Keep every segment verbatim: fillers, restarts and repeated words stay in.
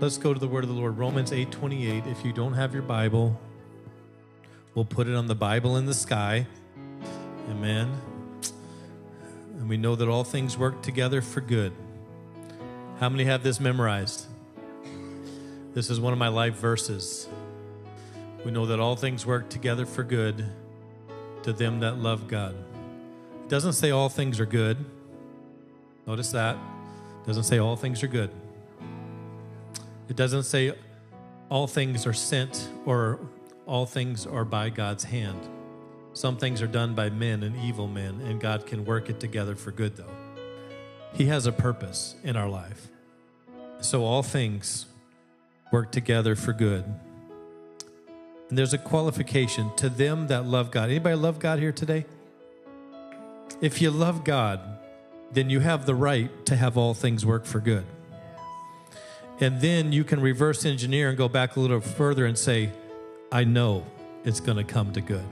Let's go to the word of the Lord. Romans eight twenty-eight. If you don't have your Bible, we'll put it on the Bible in the sky. Amen. And we know that all things work together for good. How many have this memorized? This is one of my life verses. We know that all things work together for good to them that love God. It doesn't say all things are good. Notice that. It doesn't say all things are good. It doesn't say all things are sent or all things are by God's hand. Some things are done by men and evil men, and God can work it together for good, though. He has a purpose in our life. So all things work together for good. And there's a qualification to them that love God. Anybody love God here today? If you love God, then you have the right to have all things work for good. And then you can reverse engineer and go back a little further and say, I know it's going to come to good.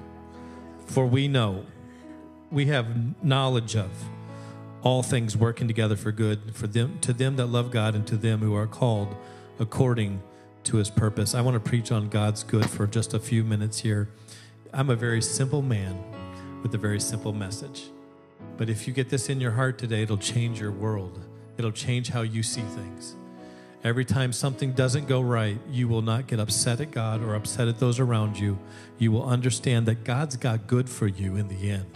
For we know, we have knowledge of all things working together for good for them, to them that love God and to them who are called according to his purpose. I want to preach on God's good for just a few minutes here. I'm a very simple man with a very simple message. But if you get this in your heart today, it'll change your world. It'll change how you see things. Every time something doesn't go right, you will not get upset at God or upset at those around you. You will understand that God's got good for you in the end.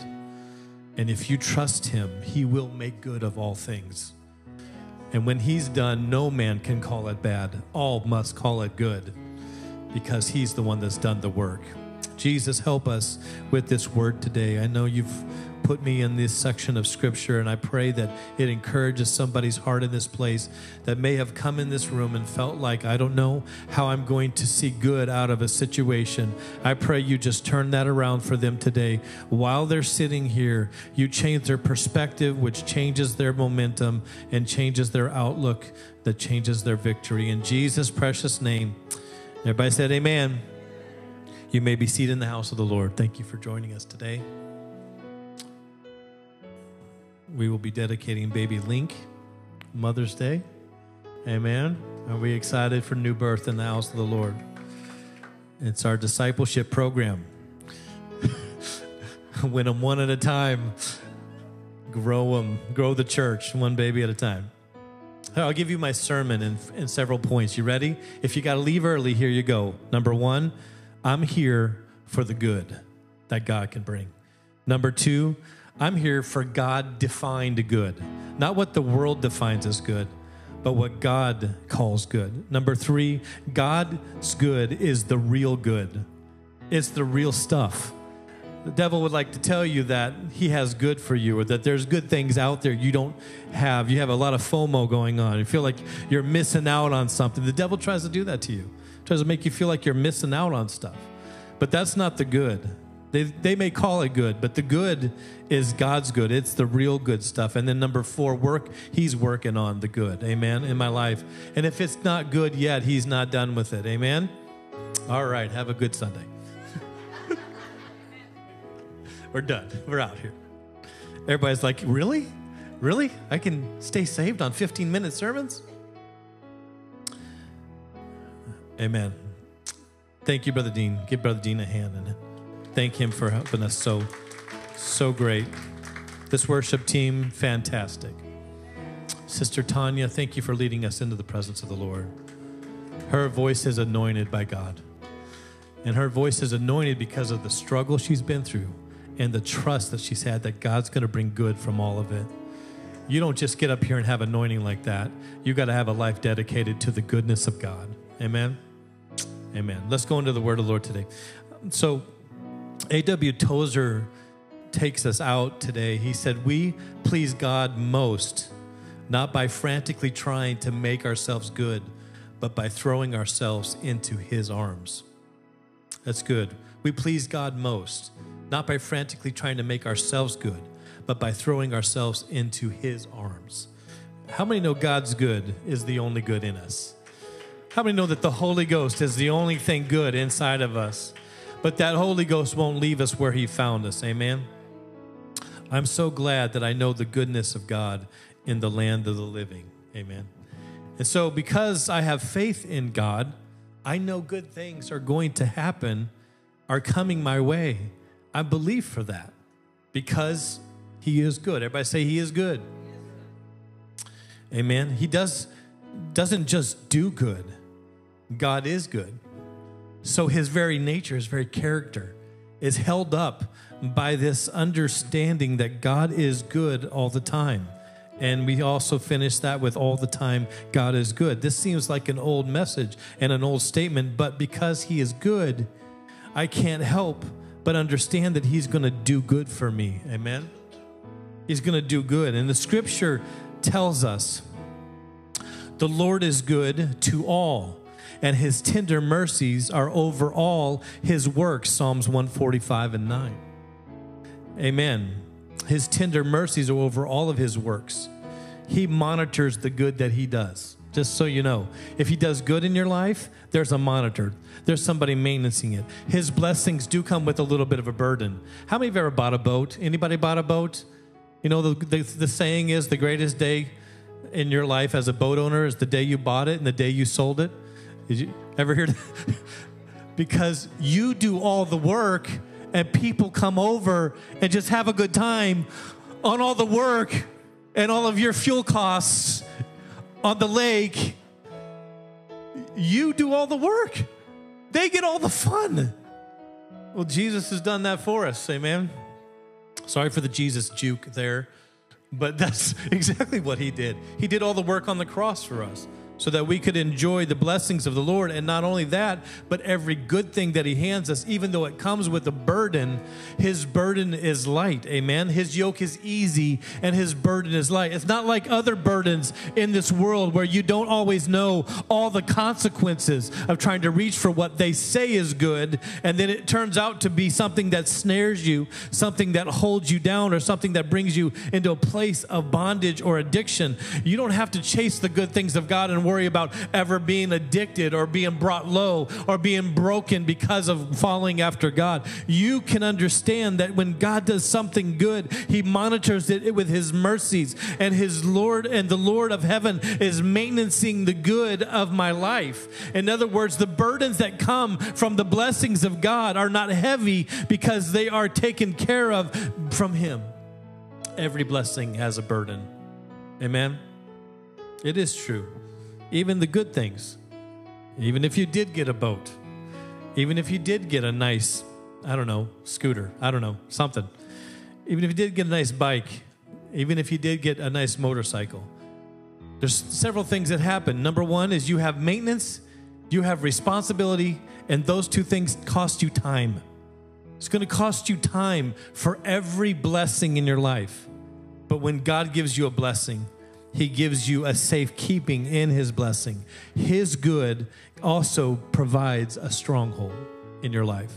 And if you trust him, he will make good of all things. And when he's done, no man can call it bad. All must call it good because he's the one that's done the work. Jesus, help us with this word today. I know you've put me in this section of scripture, and I pray that it encourages somebody's heart in this place that may have come in this room and felt like, I don't know how I'm going to see good out of a situation. I pray you just turn that around for them today. While they're sitting here, you change their perspective, which changes their momentum and changes their outlook, that changes their victory. In Jesus' precious name, everybody said amen. You may be seated in the house of the Lord. Thank you for joining us today. We will be dedicating Baby Link, Mother's Day. Amen. Are we excited for new birth in the house of the Lord? It's our discipleship program. Win them one at a time. Grow them. Grow the church one baby at a time. I'll give you my sermon in, in several points. You ready? If you got to leave early, here you go. Number one, I'm here for the good that God can bring. Number two, I'm here for God-defined good, not what the world defines as good, but what God calls good. Number three, God's good is the real good. It's the real stuff. The devil would like to tell you that he has good for you or that there's good things out there you don't have. You have a lot of FOMO going on. You feel like you're missing out on something. The devil tries to do that to you. He tries to make you feel like you're missing out on stuff. But that's not the good. They, they may call it good, but the good is God's good. It's the real good stuff. And then number four, work. He's working on the good, amen, in my life. And if it's not good yet, he's not done with it, amen? All right, have a good Sunday. We're done. We're out here. Everybody's like, really? Really? I can stay saved on fifteen-minute sermons? Amen. Thank you, Brother Dean. Give Brother Dean a hand in it. Thank him for helping us so, so great. This worship team, fantastic. Sister Tanya, thank you for leading us into the presence of the Lord. Her voice is anointed by God. And her voice is anointed because of the struggle she's been through and the trust that she's had that God's going to bring good from all of it. You don't just get up here and have anointing like that. You got to have a life dedicated to the goodness of God. Amen? Amen. Let's go into the word of the Lord today. So, A W Tozer takes us out today. He said, we please God most, not by frantically trying to make ourselves good, but by throwing ourselves into his arms. That's good. We please God most, not by frantically trying to make ourselves good, but by throwing ourselves into his arms. How many know God's good is the only good in us? How many know that the Holy Ghost is the only thing good inside of us? But that Holy Ghost won't leave us where he found us. Amen? I'm so glad that I know the goodness of God in the land of the living. Amen? And so because I have faith in God, I know good things are going to happen, are coming my way. I believe for that because he is good. Everybody say he is good. Yes. Amen. He does, doesn't just do good. God is good. So his very nature, his very character is held up by this understanding that God is good all the time. And we also finish that with all the time, God is good. This seems like an old message and an old statement, but because he is good, I can't help but understand that he's going to do good for me. Amen? He's going to do good. And the scripture tells us, the Lord is good to all, and his tender mercies are over all his works, Psalms one forty-five and nine. Amen. His tender mercies are over all of his works. He monitors the good that he does, just so you know. If he does good in your life, there's a monitor. There's somebody maintaining it. His blessings do come with a little bit of a burden. How many of you ever bought a boat? Anybody bought a boat? You know, the, the, the saying is the greatest day in your life as a boat owner is the day you bought it and the day you sold it. Did you ever hear that? Because you do all the work and people come over and just have a good time on all the work and all of your fuel costs on the lake. You do all the work. They get all the fun. Well, Jesus has done that for us. Amen. Sorry for the Jesus juke there, but that's exactly what he did. He did all the work on the cross for us, so that we could enjoy the blessings of the Lord. And not only that, but every good thing that he hands us, even though it comes with a burden, his burden is light, amen? His yoke is easy and his burden is light. It's not like other burdens in this world where you don't always know all the consequences of trying to reach for what they say is good, and then it turns out to be something that snares you, something that holds you down, or something that brings you into a place of bondage or addiction. You don't have to chase the good things of God and worry about ever being addicted or being brought low or being broken because of following after God. You can understand that when God does something good, he monitors it with his mercies, and his Lord and the Lord of heaven is maintaining the good of my life. In other words, the burdens that come from the blessings of God are not heavy because they are taken care of from him. Every blessing has a burden. Amen? It is true. Even the good things, even if you did get a boat, even if you did get a nice, I don't know, scooter, I don't know, something, even if you did get a nice bike, even if you did get a nice motorcycle, there's several things that happen. Number one is you have maintenance, you have responsibility, and those two things cost you time. It's going to cost you time for every blessing in your life. But when God gives you a blessing, he gives you a safekeeping in his blessing. His good also provides a stronghold in your life.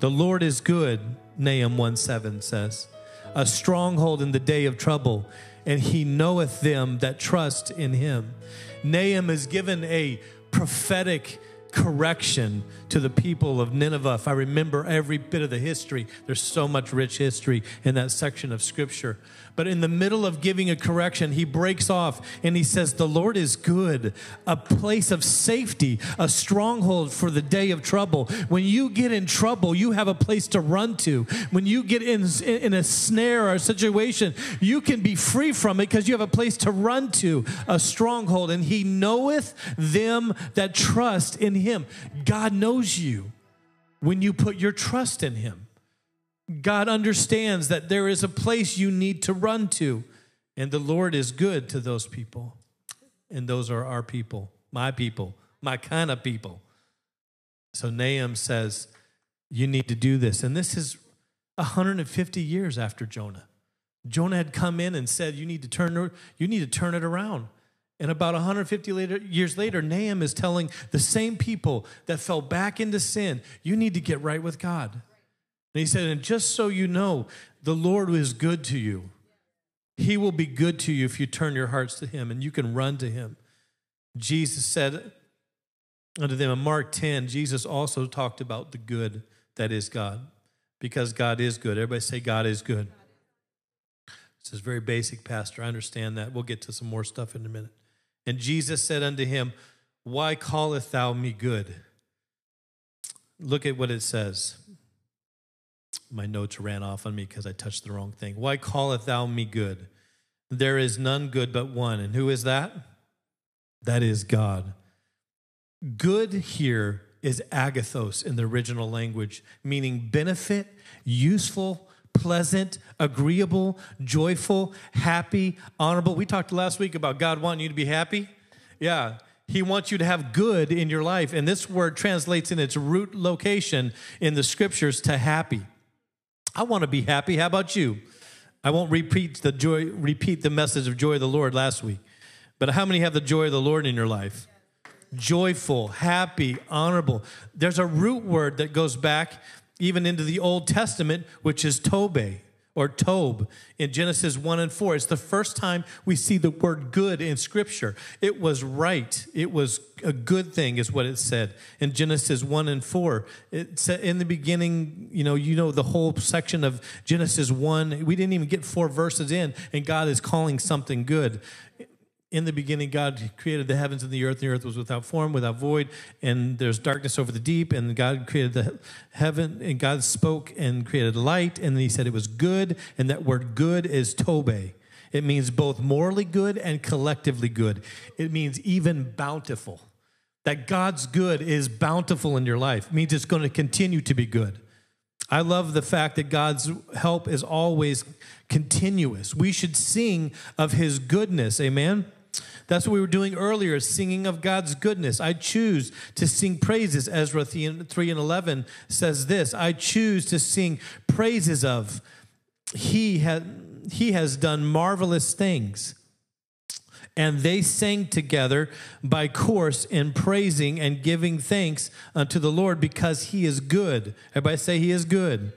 The Lord is good, Nahum one seven says, a stronghold in the day of trouble, and he knoweth them that trust in him. Nahum is given a prophetic correction to the people of Nineveh. If I remember every bit of the history, there's so much rich history in that section of scripture. But in the middle of giving a correction, he breaks off and he says, the Lord is good, a place of safety, a stronghold for the day of trouble. When you get in trouble, you have a place to run to. When you get in, in a snare or a situation, you can be free from it because you have a place to run to, a stronghold. And he knoweth them that trust in him. God knows you when you put your trust in him. God understands that there is a place you need to run to, and the Lord is good to those people, and those are our people, my people, my kind of people. So Nahum says, you need to do this, and this is one hundred fifty years after Jonah. Jonah had come in and said, you need to turn, you need to turn it around. And about one hundred fifty years later, Nahum is telling the same people that fell back into sin, you need to get right with God. And he said, and just so you know, the Lord is good to you. He will be good to you if you turn your hearts to him and you can run to him. Jesus said unto them in Mark ten, Jesus also talked about the good that is God, because God is good. Everybody say God is good. This is very basic, Pastor. I understand that. We'll get to some more stuff in a minute. And Jesus said unto him, Why callest thou me good? Look at what it says. My notes ran off on me because I touched the wrong thing. Why callest thou me good? There is none good but one. And who is that? That is God. Good here is agathos in the original language, meaning benefit, useful, pleasant, agreeable, joyful, happy, honorable. We talked last week about God wanting you to be happy. Yeah, he wants you to have good in your life. And this word translates in its root location in the scriptures to happy. I want to be happy. How about you? I won't repeat the joy, repeat the message of joy of the Lord last week. But how many have the joy of the Lord in your life? Joyful, happy, honorable. There's a root word that goes back even into the Old Testament, which is tobe, or tob, in Genesis one and four. It's the first time we see the word good in Scripture. It was right. It was a good thing, is what it said. In Genesis one and four, it said in the beginning, you know, you know the whole section of Genesis one. We didn't even get four verses in, and God is calling something good. In the beginning, God created the heavens and the earth, and the earth was without form, without void, and there's darkness over the deep, and God created the heaven, and God spoke and created light, and then he said it was good, and that word good is tobe. It means both morally good and collectively good. It means even bountiful, that God's good is bountiful in your life. It means it's going to continue to be good. I love the fact that God's help is always continuous. We should sing of his goodness, amen? That's what we were doing earlier, singing of God's goodness. I choose to sing praises. Ezra three and eleven says this, I choose to sing praises of he has, he has done marvelous things. And they sang together by course in praising and giving thanks unto the Lord because he is good. Everybody say he is good.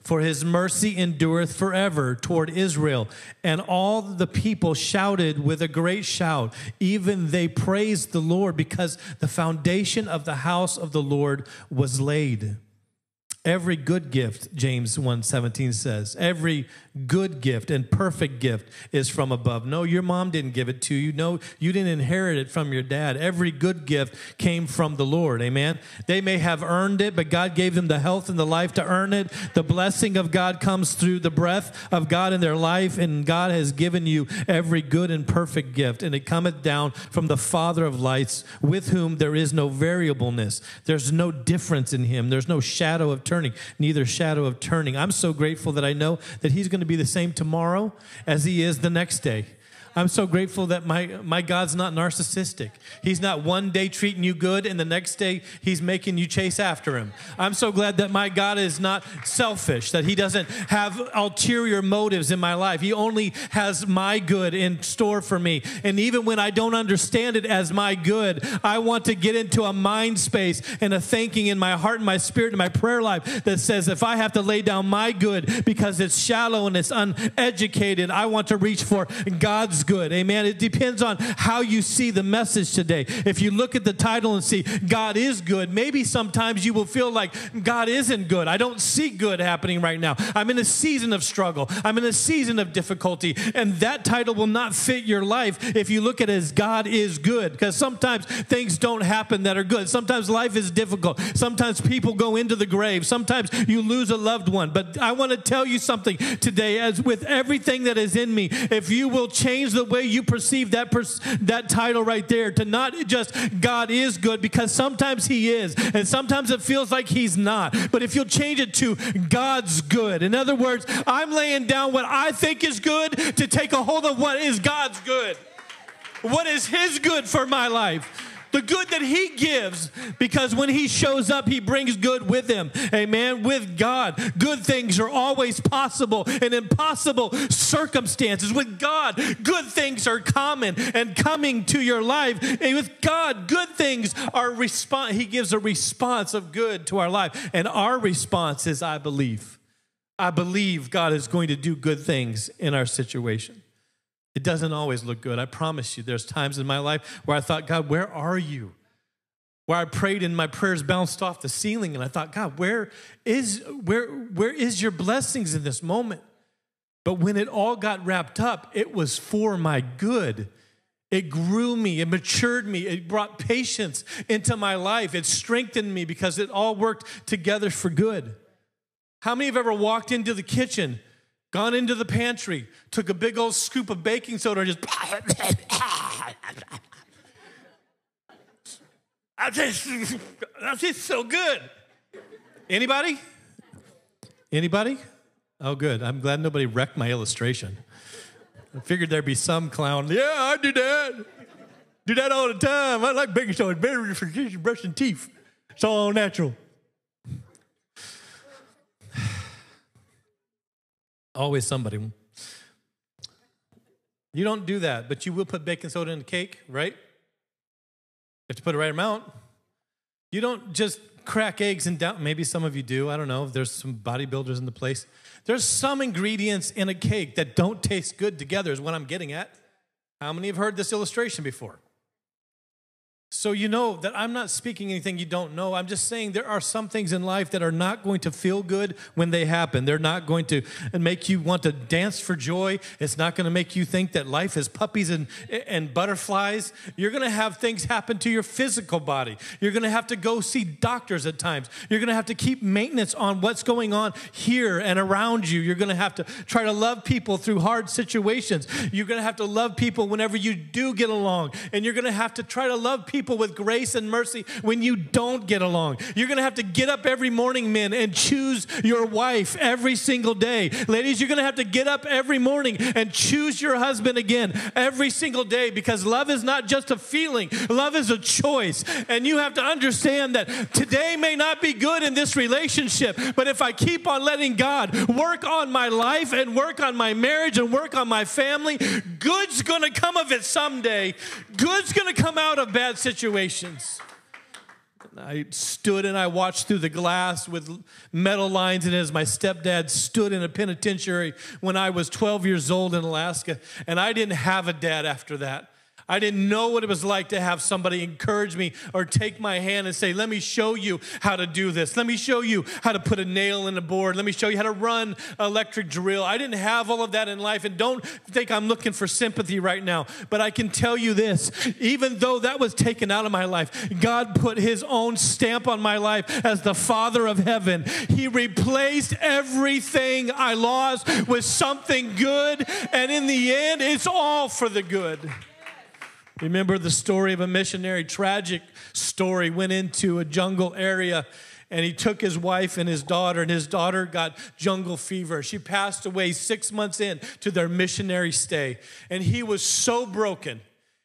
For his mercy endureth forever toward Israel. And all the people shouted with a great shout. Even they praised the Lord because the foundation of the house of the Lord was laid. Every good gift, James one seventeen says, every good gift and perfect gift is from above. No, your mom didn't give it to you. No, you didn't inherit it from your dad. Every good gift came from the Lord, amen? They may have earned it, but God gave them the health and the life to earn it. The blessing of God comes through the breath of God in their life, and God has given you every good and perfect gift, and it cometh down from the Father of lights, with whom there is no variableness. There's no difference in him. There's no shadow of turning, neither shadow of turning. I'm so grateful that I know that he's going to be the same tomorrow as he is the next day. I'm so grateful that my, my God's not narcissistic. He's not one day treating you good and the next day he's making you chase after him. I'm so glad that my God is not selfish, that he doesn't have ulterior motives in my life. He only has my good in store for me. And even when I don't understand it as my good, I want to get into a mind space and a thinking in my heart and my spirit and my prayer life that says, if I have to lay down my good because it's shallow and it's uneducated, I want to reach for God's good. Amen. It depends on how you see the message today. If you look at the title and see God is good, maybe sometimes you will feel like God isn't good. I don't see good happening right now. I'm in a season of struggle. I'm in a season of difficulty. And that title will not fit your life if you look at it as God is good, because sometimes things don't happen that are good. Sometimes life is difficult. Sometimes people go into the grave. Sometimes you lose a loved one. But I want to tell you something today, as with everything that is in me, if you will change the way you perceive that pers- that title right there to not just God is good, because sometimes he is and sometimes it feels like he's not, but if you'll change it to God's good. In other words, I'm laying down what I think is good to take a hold of what is God's good. What is his good for my life? The good that he gives, because when he shows up, he brings good with him. Amen. With God, good things are always possible in impossible circumstances. With God, good things are common and coming to your life. And with God, good things are response. He gives a response of good to our life. And our response is, I believe. I believe God is going to do good things in our situation. It doesn't always look good. I promise you, there's times in my life where I thought, God, where are you? Where I prayed and my prayers bounced off the ceiling, and I thought, God, where is, where, where is your blessings in this moment? But when it all got wrapped up, it was for my good. It grew me, it matured me, it brought patience into my life, it strengthened me because it all worked together for good. How many have ever walked into the kitchen, gone into the pantry, took a big old scoop of baking soda and just... I just, that tastes so good. Anybody? Anybody? Oh, good. I'm glad nobody wrecked my illustration. I figured there'd be some clown. Yeah, I do that. Do that all the time. I like baking soda. It's better for brushing teeth. It's all natural. Always somebody. You don't do that, but you will put baking soda in the cake, right? You have to put it right amount. You don't just crack eggs and down. Maybe some of you do. I don't know. There's some bodybuilders in the place. There's some ingredients in a cake that don't taste good together is what I'm getting at. How many have heard this illustration before? So you know that I'm not speaking anything you don't know. I'm just saying there are some things in life that are not going to feel good when they happen. They're not going to make you want to dance for joy. It's not going to make you think that life is puppies and, and butterflies. You're going to have things happen to your physical body. You're going to have to go see doctors at times. You're going to have to keep maintenance on what's going on here and around you. You're going to have to try to love people through hard situations. You're going to have to love people whenever you do get along. And you're going to have to try to love people People with grace and mercy when you don't get along. You're going to have to get up every morning, men, and choose your wife every single day. Ladies, you're going to have to get up every morning and choose your husband again every single day, because love is not just a feeling. Love is a choice. And you have to understand that today may not be good in this relationship, but if I keep on letting God work on my life and work on my marriage and work on my family, good's going to come of it someday. Good's going to come out of bad situations. situations. I stood and I watched through the glass with metal lines, and as my stepdad stood in a penitentiary when I was twelve years old in Alaska, and I didn't have a dad after that. I didn't know what it was like to have somebody encourage me or take my hand and say, let me show you how to do this. Let me show you how to put a nail in a board. Let me show you how to run an electric drill. I didn't have all of that in life, and don't think I'm looking for sympathy right now. But I can tell you this, even though that was taken out of my life, God put his own stamp on my life as the Father of heaven. He replaced everything I lost with something good, and in the end, it's all for the good. Remember the story of a missionary, tragic story, went into a jungle area, and he took his wife and his daughter, and his daughter got jungle fever. She passed away six months in to their missionary stay, and he was so broken.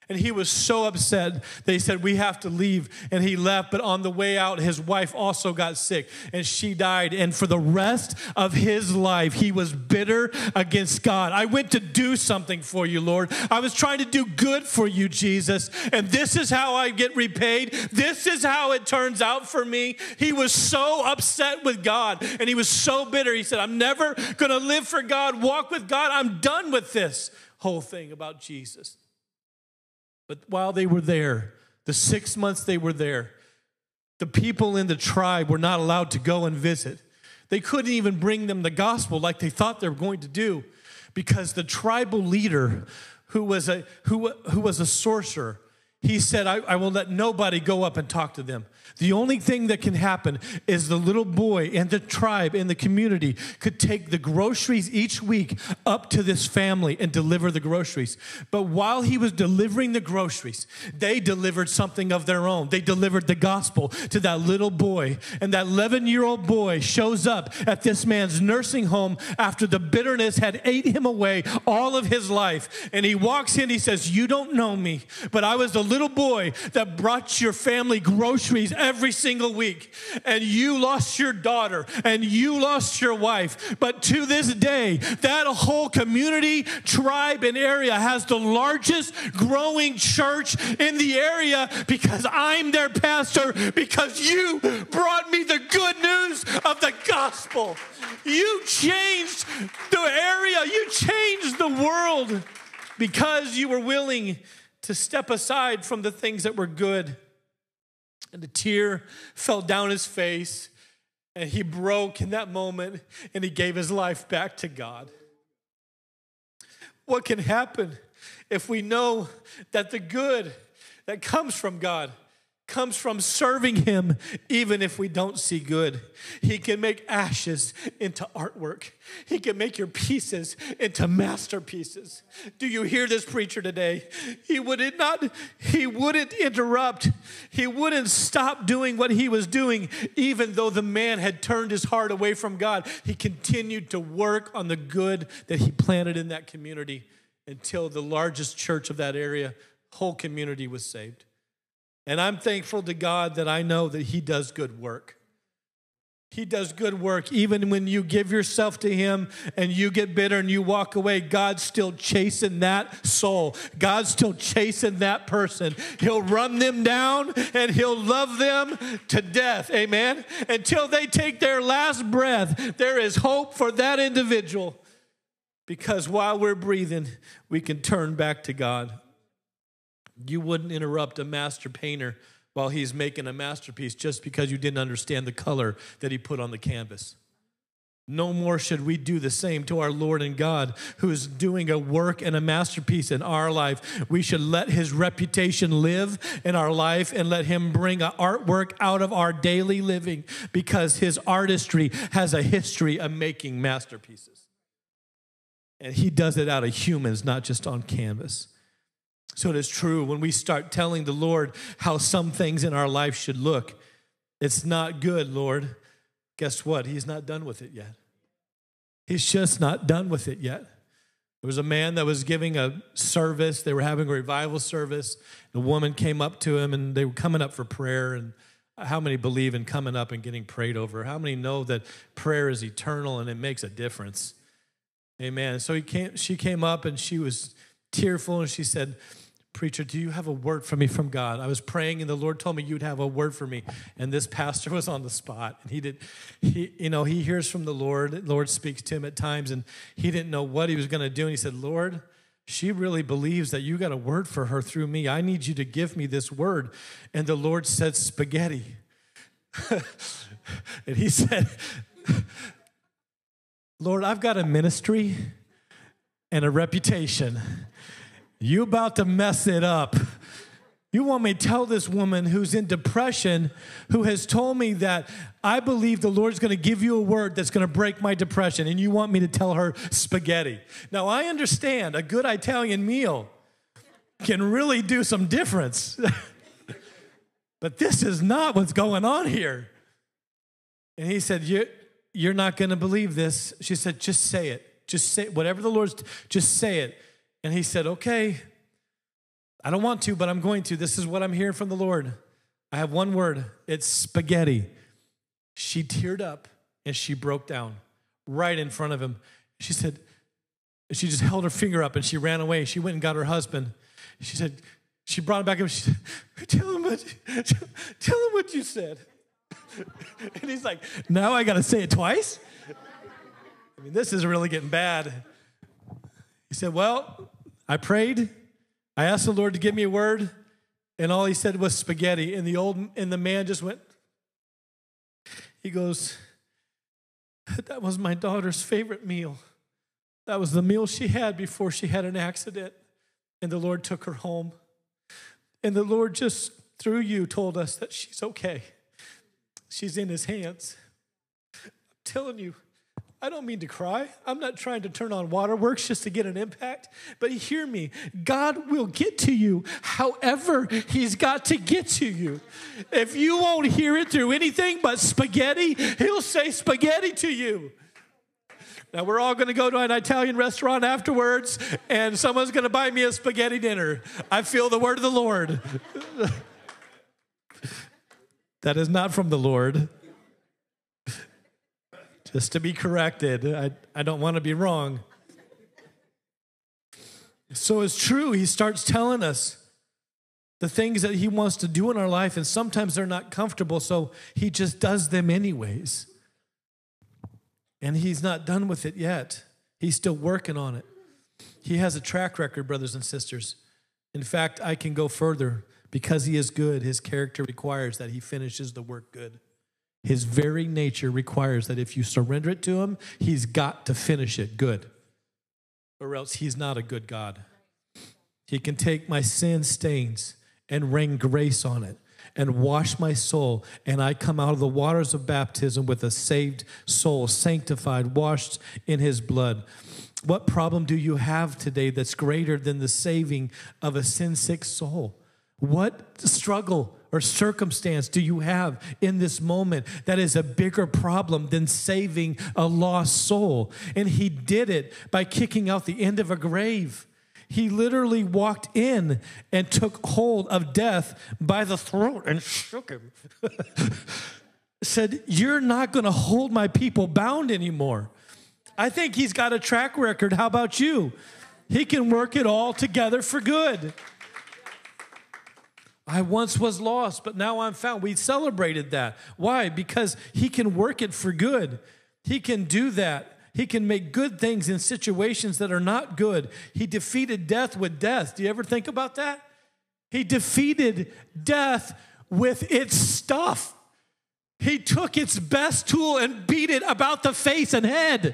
And he was so upset, they said, we have to leave. And he left, but on the way out, his wife also got sick, and she died. And for the rest of his life, he was bitter against God. I went to do something for you, Lord. I was trying to do good for you, Jesus, and this is how I get repaid. This is how it turns out for me. He was so upset with God, and he was so bitter. He said, I'm never going to live for God, walk with God. I'm done with this whole thing about Jesus. But while they were there, the six months they were there, the people in the tribe were not allowed to go and visit. They couldn't even bring them the gospel like they thought they were going to do, because the tribal leader, who was a, who, who was a sorcerer, he said, I, I will let nobody go up and talk to them. The only thing that can happen is the little boy and the tribe and the community could take the groceries each week up to this family and deliver the groceries. But while he was delivering the groceries, they delivered something of their own. They delivered the gospel to that little boy. And that eleven-year-old boy shows up at this man's nursing home after the bitterness had ate him away all of his life. And he walks in, he says, you don't know me, but I was the little boy that brought your family groceries every single week, and you lost your daughter, and you lost your wife. But to this day, that whole community, tribe, and area has the largest growing church in the area, because I'm their pastor, because you brought me the good news of the gospel. You changed the area. You changed the world because you were willing to step aside from the things that were good. And a tear fell down his face, and he broke in that moment, and he gave his life back to God. What can happen if we know that the good that comes from God comes from serving him, even if we don't see good. He can make ashes into artwork. He can make your pieces into masterpieces. Do you hear this preacher today? He would not, he wouldn't interrupt. He wouldn't stop doing what he was doing, even though the man had turned his heart away from God. He continued to work on the good that he planted in that community until the largest church of that area, whole community, was saved. And I'm thankful to God that I know that he does good work. He does good work. Even when you give yourself to him and you get bitter and you walk away, God's still chasing that soul. God's still chasing that person. He'll run them down and he'll love them to death, amen? Until they take their last breath, there is hope for that individual, because while we're breathing, we can turn back to God. You wouldn't interrupt a master painter while he's making a masterpiece just because you didn't understand the color that he put on the canvas. No more should we do the same to our Lord and God, who is doing a work and a masterpiece in our life. We should let his reputation live in our life and let him bring an artwork out of our daily living, because his artistry has a history of making masterpieces. And he does it out of humans, not just on canvas. So it is true when we start telling the Lord how some things in our life should look. It's not good, Lord. Guess what? He's not done with it yet. He's just not done with it yet. There was a man that was giving a service. They were having a revival service. The woman came up to him, and they were coming up for prayer. And how many believe in coming up and getting prayed over? How many know that prayer is eternal and it makes a difference? Amen. So he came, she came up, and she was tearful, and she said, "Preacher, do you have a word for me from God? I was praying, and the Lord told me you'd have a word for me." And this pastor was on the spot, and he did, he, you know, he hears from the Lord. The Lord speaks to him at times, and he didn't know what he was going to do. And he said, "Lord, she really believes that you got a word for her through me. I need you to give me this word." And the Lord said, "Spaghetti." And he said, "Lord, I've got a ministry and a reputation. You about to mess it up. You want me to tell this woman who's in depression, who has told me that I believe the Lord's going to give you a word that's going to break my depression, and you want me to tell her spaghetti?" Now, I understand a good Italian meal can really do some difference. But this is not what's going on here. And he said, you, you're not going to believe this. She said, "Just say it. Just say whatever the Lord's, just say it." And he said, "Okay, I don't want to, but I'm going to. This is what I'm hearing from the Lord. I have one word. It's spaghetti." She teared up, and she broke down right in front of him. She said, she just held her finger up, and she ran away. She went and got her husband. She said, she brought him back up. She said, tell him what, tell him what you said. And he's like, now I got to say it twice? I mean, this is really getting bad. He said, "Well, I prayed. I asked the Lord to give me a word, and all he said was spaghetti." And the old and the man just went. He goes, "That was my daughter's favorite meal. That was the meal she had before she had an accident, and the Lord took her home. And the Lord just through you told us that she's okay. She's in his hands. I'm telling you, I don't mean to cry. I'm not trying to turn on waterworks just to get an impact. But hear me, God will get to you however he's got to get to you. If you won't hear it through anything but spaghetti, he'll say spaghetti to you." Now, we're all going to go to an Italian restaurant afterwards, and someone's going to buy me a spaghetti dinner. I feel the word of the Lord. That is not from the Lord. Just to be corrected. I, I don't want to be wrong. So it's true. He starts telling us the things that he wants to do in our life, and sometimes they're not comfortable, so he just does them anyways. And he's not done with it yet. He's still working on it. He has a track record, brothers and sisters. In fact, I can go further. Because he is good, his character requires that he finishes the work good. His very nature requires that if you surrender it to him, he's got to finish it good, or else he's not a good God. He can take my sin stains and rain grace on it and wash my soul, and I come out of the waters of baptism with a saved soul, sanctified, washed in his blood. What problem do you have today that's greater than the saving of a sin-sick soul? What struggle or circumstance do you have in this moment that is a bigger problem than saving a lost soul? And he did it by kicking out the end of a grave. He literally walked in and took hold of death by the throat and shook him. Said, you're not going to hold my people bound anymore. I think he's got a track record. How about you? He can work it all together for good. I once was lost, but now I'm found. We celebrated that. Why? Because he can work it for good. He can do that. He can make good things in situations that are not good. He defeated death with death. Do you ever think about that? He defeated death with its stuff. He took its best tool and beat it about the face and head.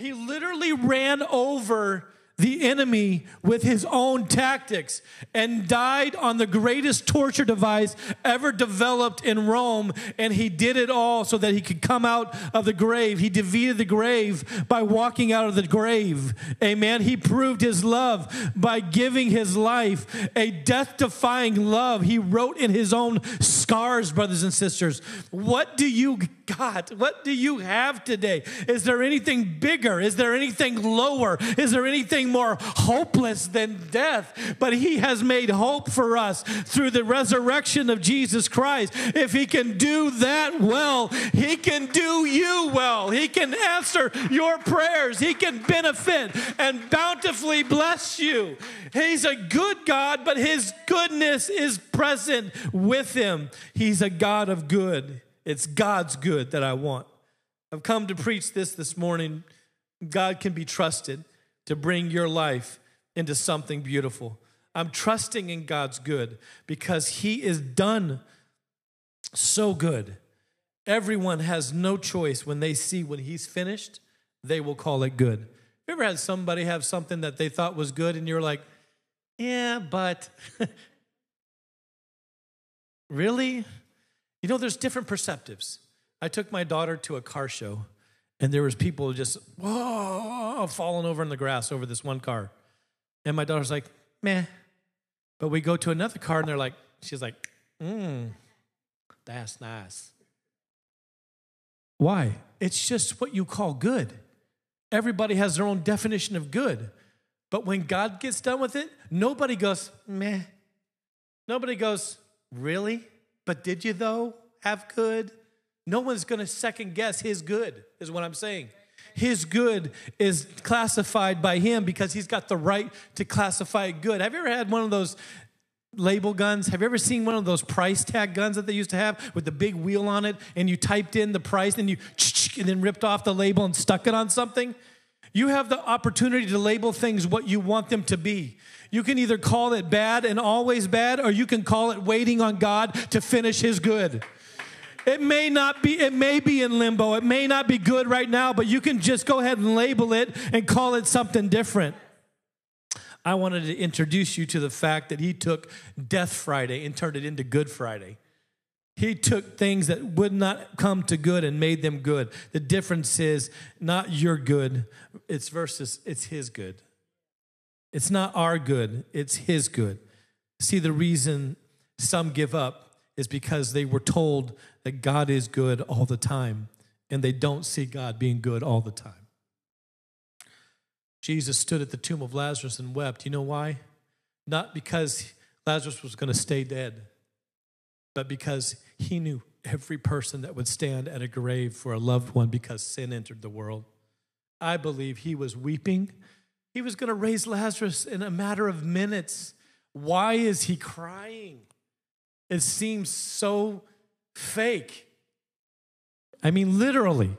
He literally ran over the enemy with his own tactics and died on the greatest torture device ever developed in Rome. And he did it all so that he could come out of the grave. He defeated the grave by walking out of the grave. Amen. He proved his love by giving his life, a death-defying love. He wrote in his own scars, brothers and sisters. What do you God, what do you have today? Is there anything bigger? Is there anything lower? Is there anything more hopeless than death? But he has made hope for us through the resurrection of Jesus Christ. If he can do that well, he can do you well. He can answer your prayers. He can benefit and bountifully bless you. He's a good God, but his goodness is present with him. He's a God of good. It's God's good that I want. I've come to preach this this morning. God can be trusted to bring your life into something beautiful. I'm trusting in God's good because he is done so good. Everyone has no choice when they see when he's finished, they will call it good. You ever had somebody have something that they thought was good and you're like, yeah, but really? You know, there's different perceptives. I took my daughter to a car show, and there was people just, whoa, falling over in the grass over this one car. And my daughter's like, meh. But we go to another car, and they're like, she's like, mmm, that's nice. Why? It's just what you call good. Everybody has their own definition of good. But when God gets done with it, nobody goes, meh. Nobody goes, really? But did you, though, have good? No one's going to second guess his good, is what I'm saying. His good is classified by him because he's got the right to classify it good. Have you ever had one of those label guns? Have you ever seen one of those price tag guns that they used to have with the big wheel on it, and you typed in the price, and you and then ripped off the label and stuck it on something? You have the opportunity to label things what you want them to be. You can either call it bad and always bad, or you can call it waiting on God to finish his good. It may not be, it may be in limbo. It may not be good right now, but you can just go ahead and label it and call it something different. I wanted to introduce you to the fact that he took Death Friday and turned it into Good Friday. He took things that would not come to good and made them good. The difference is not your good, it's versus it's his good. It's not our good, it's his good. See, the reason some give up is because they were told that God is good all the time, and they don't see God being good all the time. Jesus stood at the tomb of Lazarus and wept. You know why? Not because Lazarus was going to stay dead, but because he knew every person that would stand at a grave for a loved one because sin entered the world. I believe he was weeping. He was going to raise Lazarus in a matter of minutes. Why is he crying? It seems so fake. I mean, literally.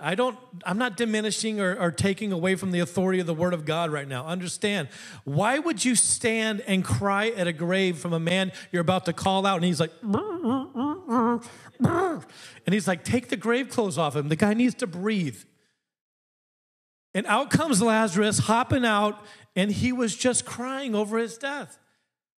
I don't, I'm not diminishing or, or taking away from the authority of the Word of God right now. Understand, why would you stand and cry at a grave from a man you're about to call out, and he's like, and he's like, take the grave clothes off him. The guy needs to breathe. And out comes Lazarus hopping out, and he was just crying over his death.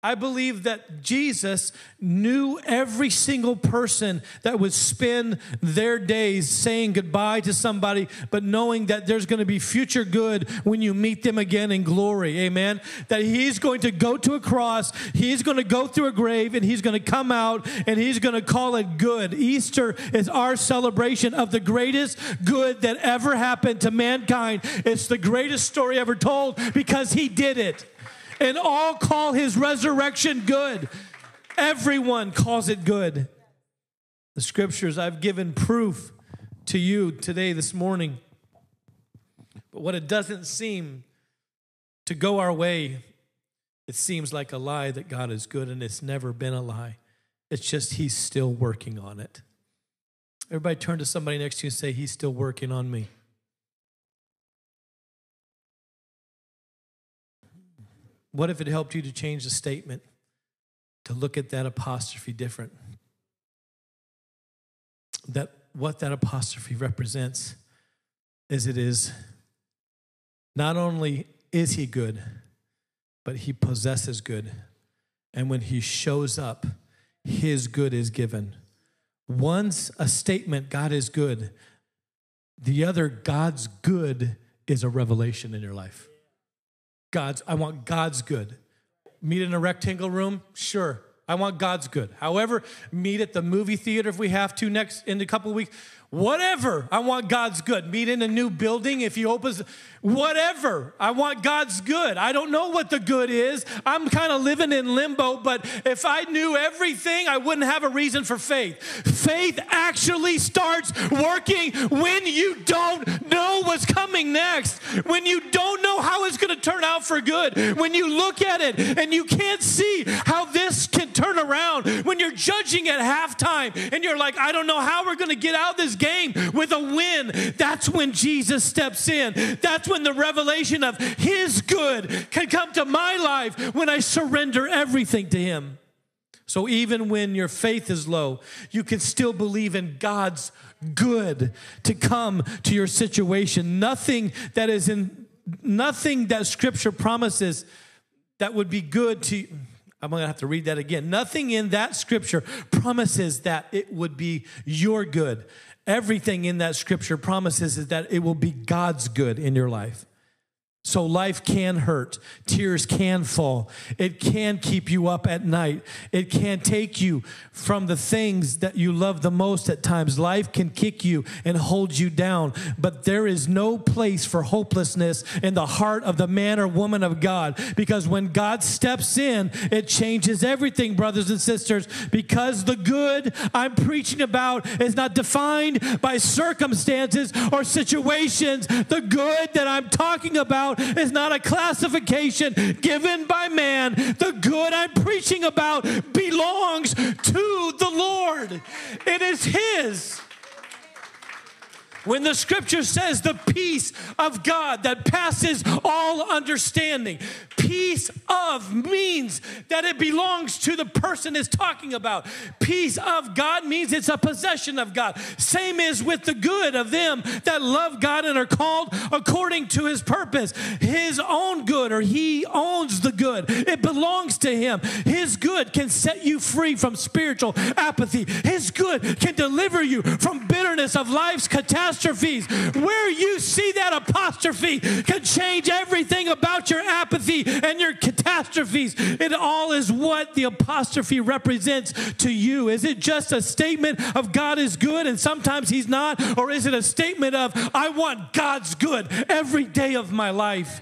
I believe that Jesus knew every single person that would spend their days saying goodbye to somebody, but knowing that there's going to be future good when you meet them again in glory, amen? That he's going to go to a cross, he's going to go through a grave, and he's going to come out, and he's going to call it good. Easter is our celebration of the greatest good that ever happened to mankind. It's the greatest story ever told because he did it. And all call his resurrection good. Everyone calls it good. The scriptures, I've given proof to you today, this morning. But when it doesn't seem to go our way, it seems like a lie that God is good, and it's never been a lie. It's just he's still working on it. Everybody turn to somebody next to you and say, he's still working on me. What if it helped you to change the statement, to look at that apostrophe different? That what that apostrophe represents is it is not only is he good, but he possesses good. And when he shows up, his good is given. One's a statement, God is good. The other, God's good, is a revelation in your life. God's, I want God's good. Meet in a rectangle room? Sure. I want God's good. However, meet at the movie theater if we have to next in a couple of weeks. Whatever. I want God's good. Meet in a new building if he opens. Whatever. I want God's good. I don't know what the good is. I'm kind of living in limbo, but if I knew everything, I wouldn't have a reason for faith. Faith actually starts working when you don't know what's coming next, when you don't know how it's going to turn out for good, when you look at it and you can't see how this can turn around, when you're judging at halftime and you're like, I don't know how we're going to get out of this game with a win. That's when Jesus steps in. That's when the revelation of his good can come to my life, when I surrender everything to him. So even when your faith is low, you can still believe in God's good to come to your situation. Nothing that is in nothing that scripture promises that would be good to you. I'm going to have to read that again. Nothing in that scripture promises that it would be your good. Everything in that scripture promises is that it will be God's good in your life. So life can hurt. Tears can fall. It can keep you up at night. It can take you from the things that you love the most at times. Life can kick you and hold you down. But there is no place for hopelessness in the heart of the man or woman of God. Because when God steps in, it changes everything, brothers and sisters. Because the good I'm preaching about is not defined by circumstances or situations. The good that I'm talking about is not a classification given by man. The good I'm preaching about belongs to the Lord. It is his. When the scripture says the peace of God that passes all understanding, peace of means that it belongs to the person it's talking about. Peace of God means it's a possession of God. Same is with the good of them that love God and are called according to his purpose. His own good, or he owns the good. It belongs to him. His good can set you free from spiritual apathy. His good can deliver you from bitterness of life's catastrophe. Catastrophes. Where you see that apostrophe can change everything about your apathy and your catastrophes. It all is what the apostrophe represents to you. Is it just a statement of God is good and sometimes he's not? Or is it a statement of I want God's good every day of my life?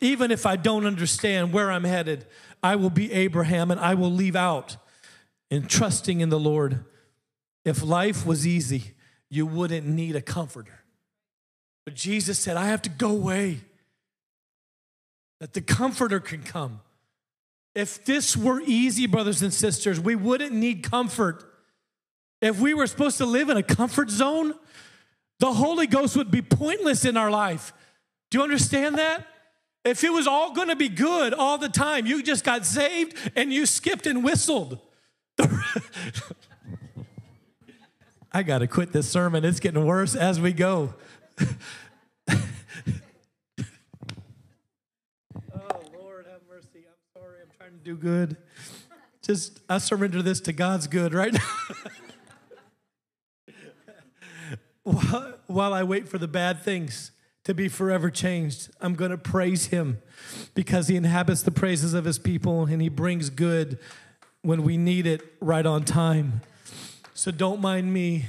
Even if I don't understand where I'm headed, I will be Abraham and I will leave out in trusting in the Lord. If life was easy, you wouldn't need a comforter. But Jesus said, I have to go away, that the comforter can come. If this were easy, brothers and sisters, we wouldn't need comfort. If we were supposed to live in a comfort zone, the Holy Ghost would be pointless in our life. Do you understand that? If it was all going to be good all the time, you just got saved and you skipped and whistled. I got to quit this sermon. It's getting worse as we go. couldn't do good. Just, I surrender this to God's good right now. while, while I wait for the bad things to be forever changed, I'm going to praise him because he inhabits the praises of his people and he brings good when we need it right on time. So don't mind me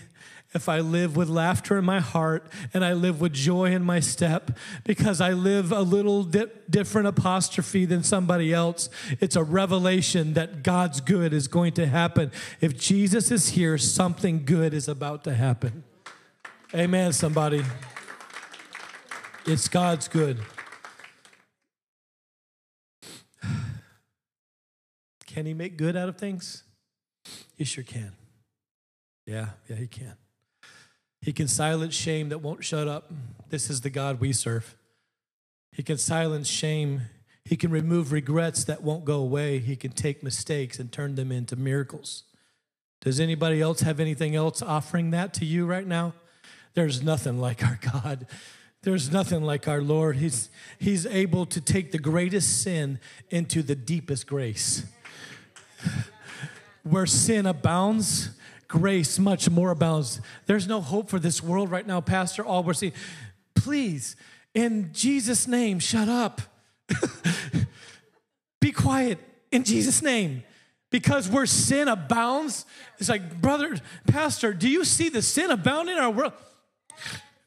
if I live with laughter in my heart and I live with joy in my step, because I live a little di- different apostrophe than somebody else. It's a revelation that God's good is going to happen. If Jesus is here, something good is about to happen. Amen, somebody. It's God's good. Can he make good out of things? He sure can. Yeah, yeah, he can. He can silence shame that won't shut up. This is the God we serve. He can silence shame. He can remove regrets that won't go away. He can take mistakes and turn them into miracles. Does anybody else have anything else offering that to you right now? There's nothing like our God. There's nothing like our Lord. He's, he's able to take the greatest sin into the deepest grace. Where sin abounds, grace much more abounds. There's no hope for this world right now, Pastor. All we're seeing, please, in Jesus' name, shut up. Be quiet in Jesus' name. Because where sin abounds, it's like, brother, pastor, do you see the sin abounding in our world?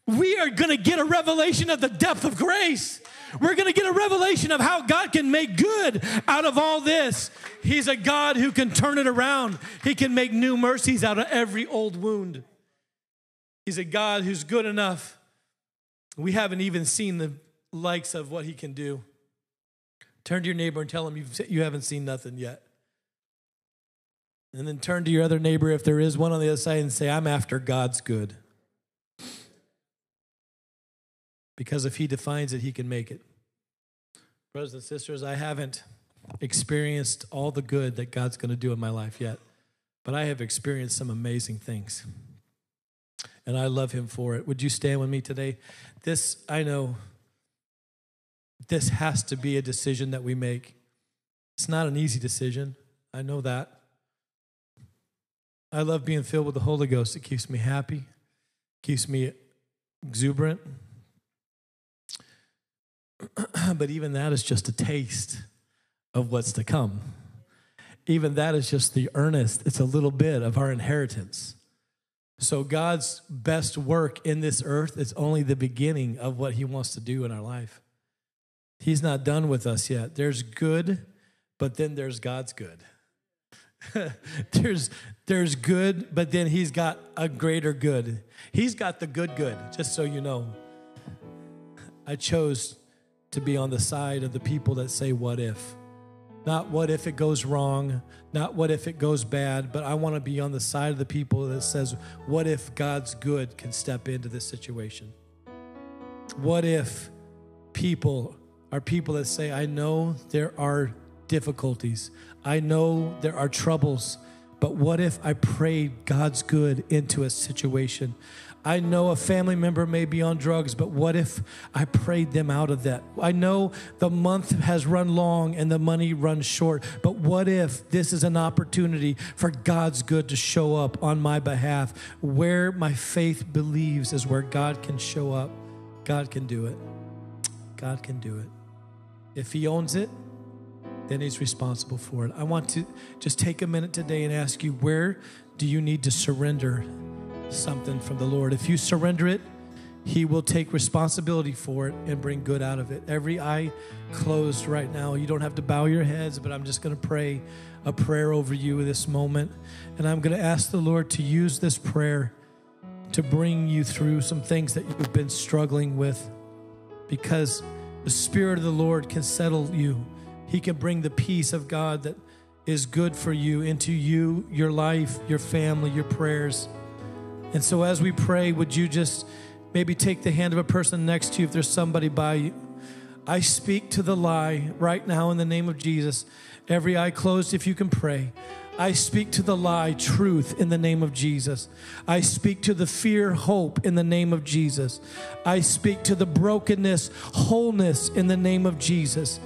We are going to get a revelation of the depth of grace. We're going to get a revelation of how God can make good out of all this. He's a God who can turn it around. He can make new mercies out of every old wound. He's a God who's good enough. We haven't even seen the likes of what he can do. Turn to your neighbor and tell him you've, you haven't seen nothing yet. And then turn to your other neighbor, if there is one on the other side, and say, I'm after God's good. Because if he defines it, he can make it. Brothers and sisters, I haven't experienced all the good that God's going to do in my life yet, but I have experienced some amazing things, and I love him for it. Would you stand with me today? This, I know, this has to be a decision that we make. It's not an easy decision. I know that. I love being filled with the Holy Ghost. It keeps me happy, keeps me exuberant. But even that is just a taste of what's to come. Even that is just the earnest. It's a little bit of our inheritance. So God's best work in this earth is only the beginning of what he wants to do in our life. He's not done with us yet. There's good, but then there's God's good. there's there's good, but then he's got a greater good. He's got the good good, just so you know. I chose to be on the side of the people that say, what if? Not what if it goes wrong, not what if it goes bad, but I want to be on the side of the people that says, what if God's good can step into this situation? What if people are people that say, I know there are difficulties, I know there are troubles, but what if I prayed God's good into a situation? I know a family member may be on drugs, but what if I prayed them out of that? I know the month has run long and the money runs short, but what if this is an opportunity for God's good to show up on my behalf? Where my faith believes is where God can show up. God can do it. God can do it. If he owns it, then he's responsible for it. I want to just take a minute today and ask you, where do you need to surrender something from the Lord? If you surrender it, he will take responsibility for it and bring good out of it. Every eye closed right now. You don't have to bow your heads, but I'm just going to pray a prayer over you in this moment. And I'm going to ask the Lord to use this prayer to bring you through some things that you've been struggling with, because the Spirit of the Lord can settle you. He can bring the peace of God that is good for you into you, your life, your family, your prayers. And so as we pray, would you just maybe take the hand of a person next to you if there's somebody by you? I speak to the lie right now in the name of Jesus. Every eye closed if you can pray. I speak to the lie, truth, in the name of Jesus. I speak to the fear, hope, in the name of Jesus. I speak to the brokenness, wholeness, in the name of Jesus.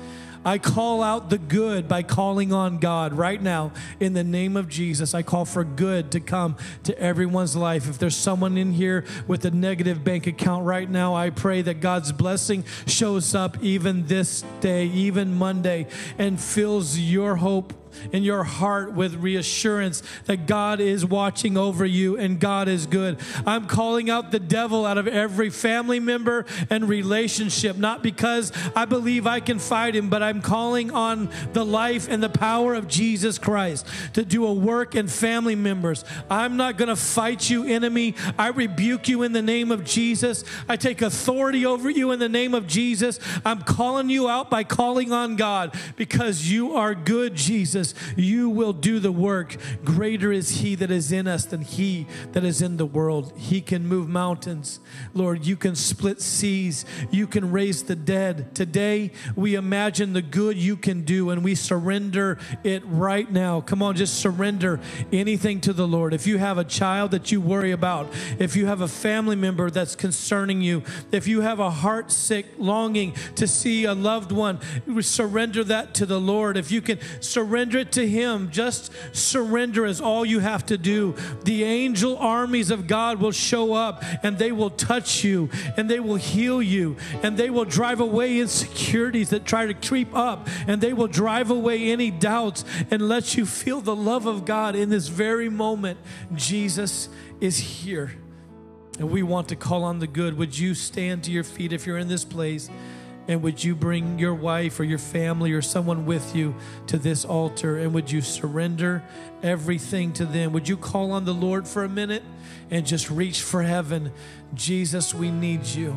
I call out the good by calling on God right now in the name of Jesus. I call for good to come to everyone's life. If there's someone in here with a negative bank account right now, I pray that God's blessing shows up even this day, even Monday, and fills your hope in your heart with reassurance that God is watching over you and God is good. I'm calling out the devil out of every family member and relationship, not because I believe I can fight him, but I'm calling on the life and the power of Jesus Christ to do a work in family members. I'm not going to fight you, enemy. I rebuke you in the name of Jesus. I take authority over you in the name of Jesus. I'm calling you out by calling on God, because you are good, Jesus. You will do the work. Greater is he that is in us than he that is in the world. He can move mountains. Lord, you can split seas. You can raise the dead. Today, we imagine the good you can do, and we surrender it right now. Come on, just surrender anything to the Lord. If you have a child that you worry about, if you have a family member that's concerning you, if you have a heart sick longing to see a loved one, surrender that to the Lord. If you can surrender Surrender it to him. Just surrender is all you have to do. The angel armies of God will show up, and they will touch you, and they will heal you, and they will drive away insecurities that try to creep up, and they will drive away any doubts and let you feel the love of God in this very moment. Jesus is here, and we want to call on the good. Would you stand to your feet if you're in this place? And would you bring your wife or your family or someone with you to this altar? And would you surrender everything to them? Would you call on the Lord for a minute and just reach for heaven? Jesus, we need you.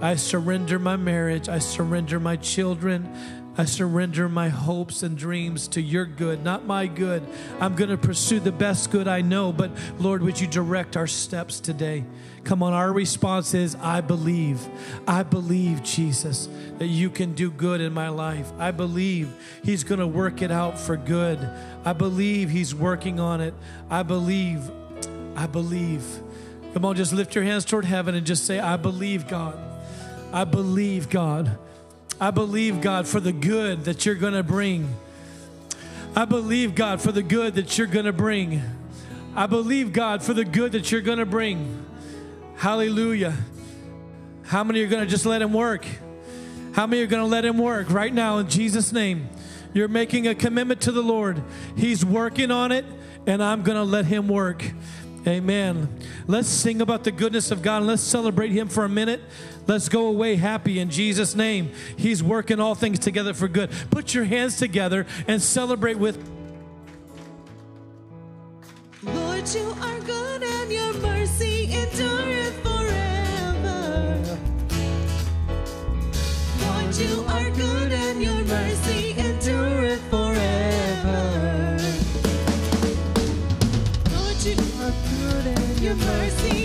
I surrender my marriage. I surrender my children. I surrender my hopes and dreams to your good, not my good. I'm going to pursue the best good I know, but Lord, would you direct our steps today? Come on, our response is, I believe. I believe, Jesus, that you can do good in my life. I believe he's going to work it out for good. I believe he's working on it. I believe. I believe. Come on, just lift your hands toward heaven and just say, I believe, God. I believe, God. I believe, God, for the good that you're going to bring. I believe, God, for the good that you're going to bring. I believe, God, for the good that you're going to bring. Hallelujah. How many are going to just let him work? How many are going to let him work right now in Jesus' name? You're making a commitment to the Lord. He's working on it, and I'm going to let him work. Amen. Let's sing about the goodness of God, and let's celebrate him for a minute. Let's go away happy in Jesus' name. He's working all things together for good. Put your hands together and celebrate with. Lord, you are good, and your mercy endureth forever. Lord, you are good, and your mercy endureth forever. Lord, you are good, and your mercy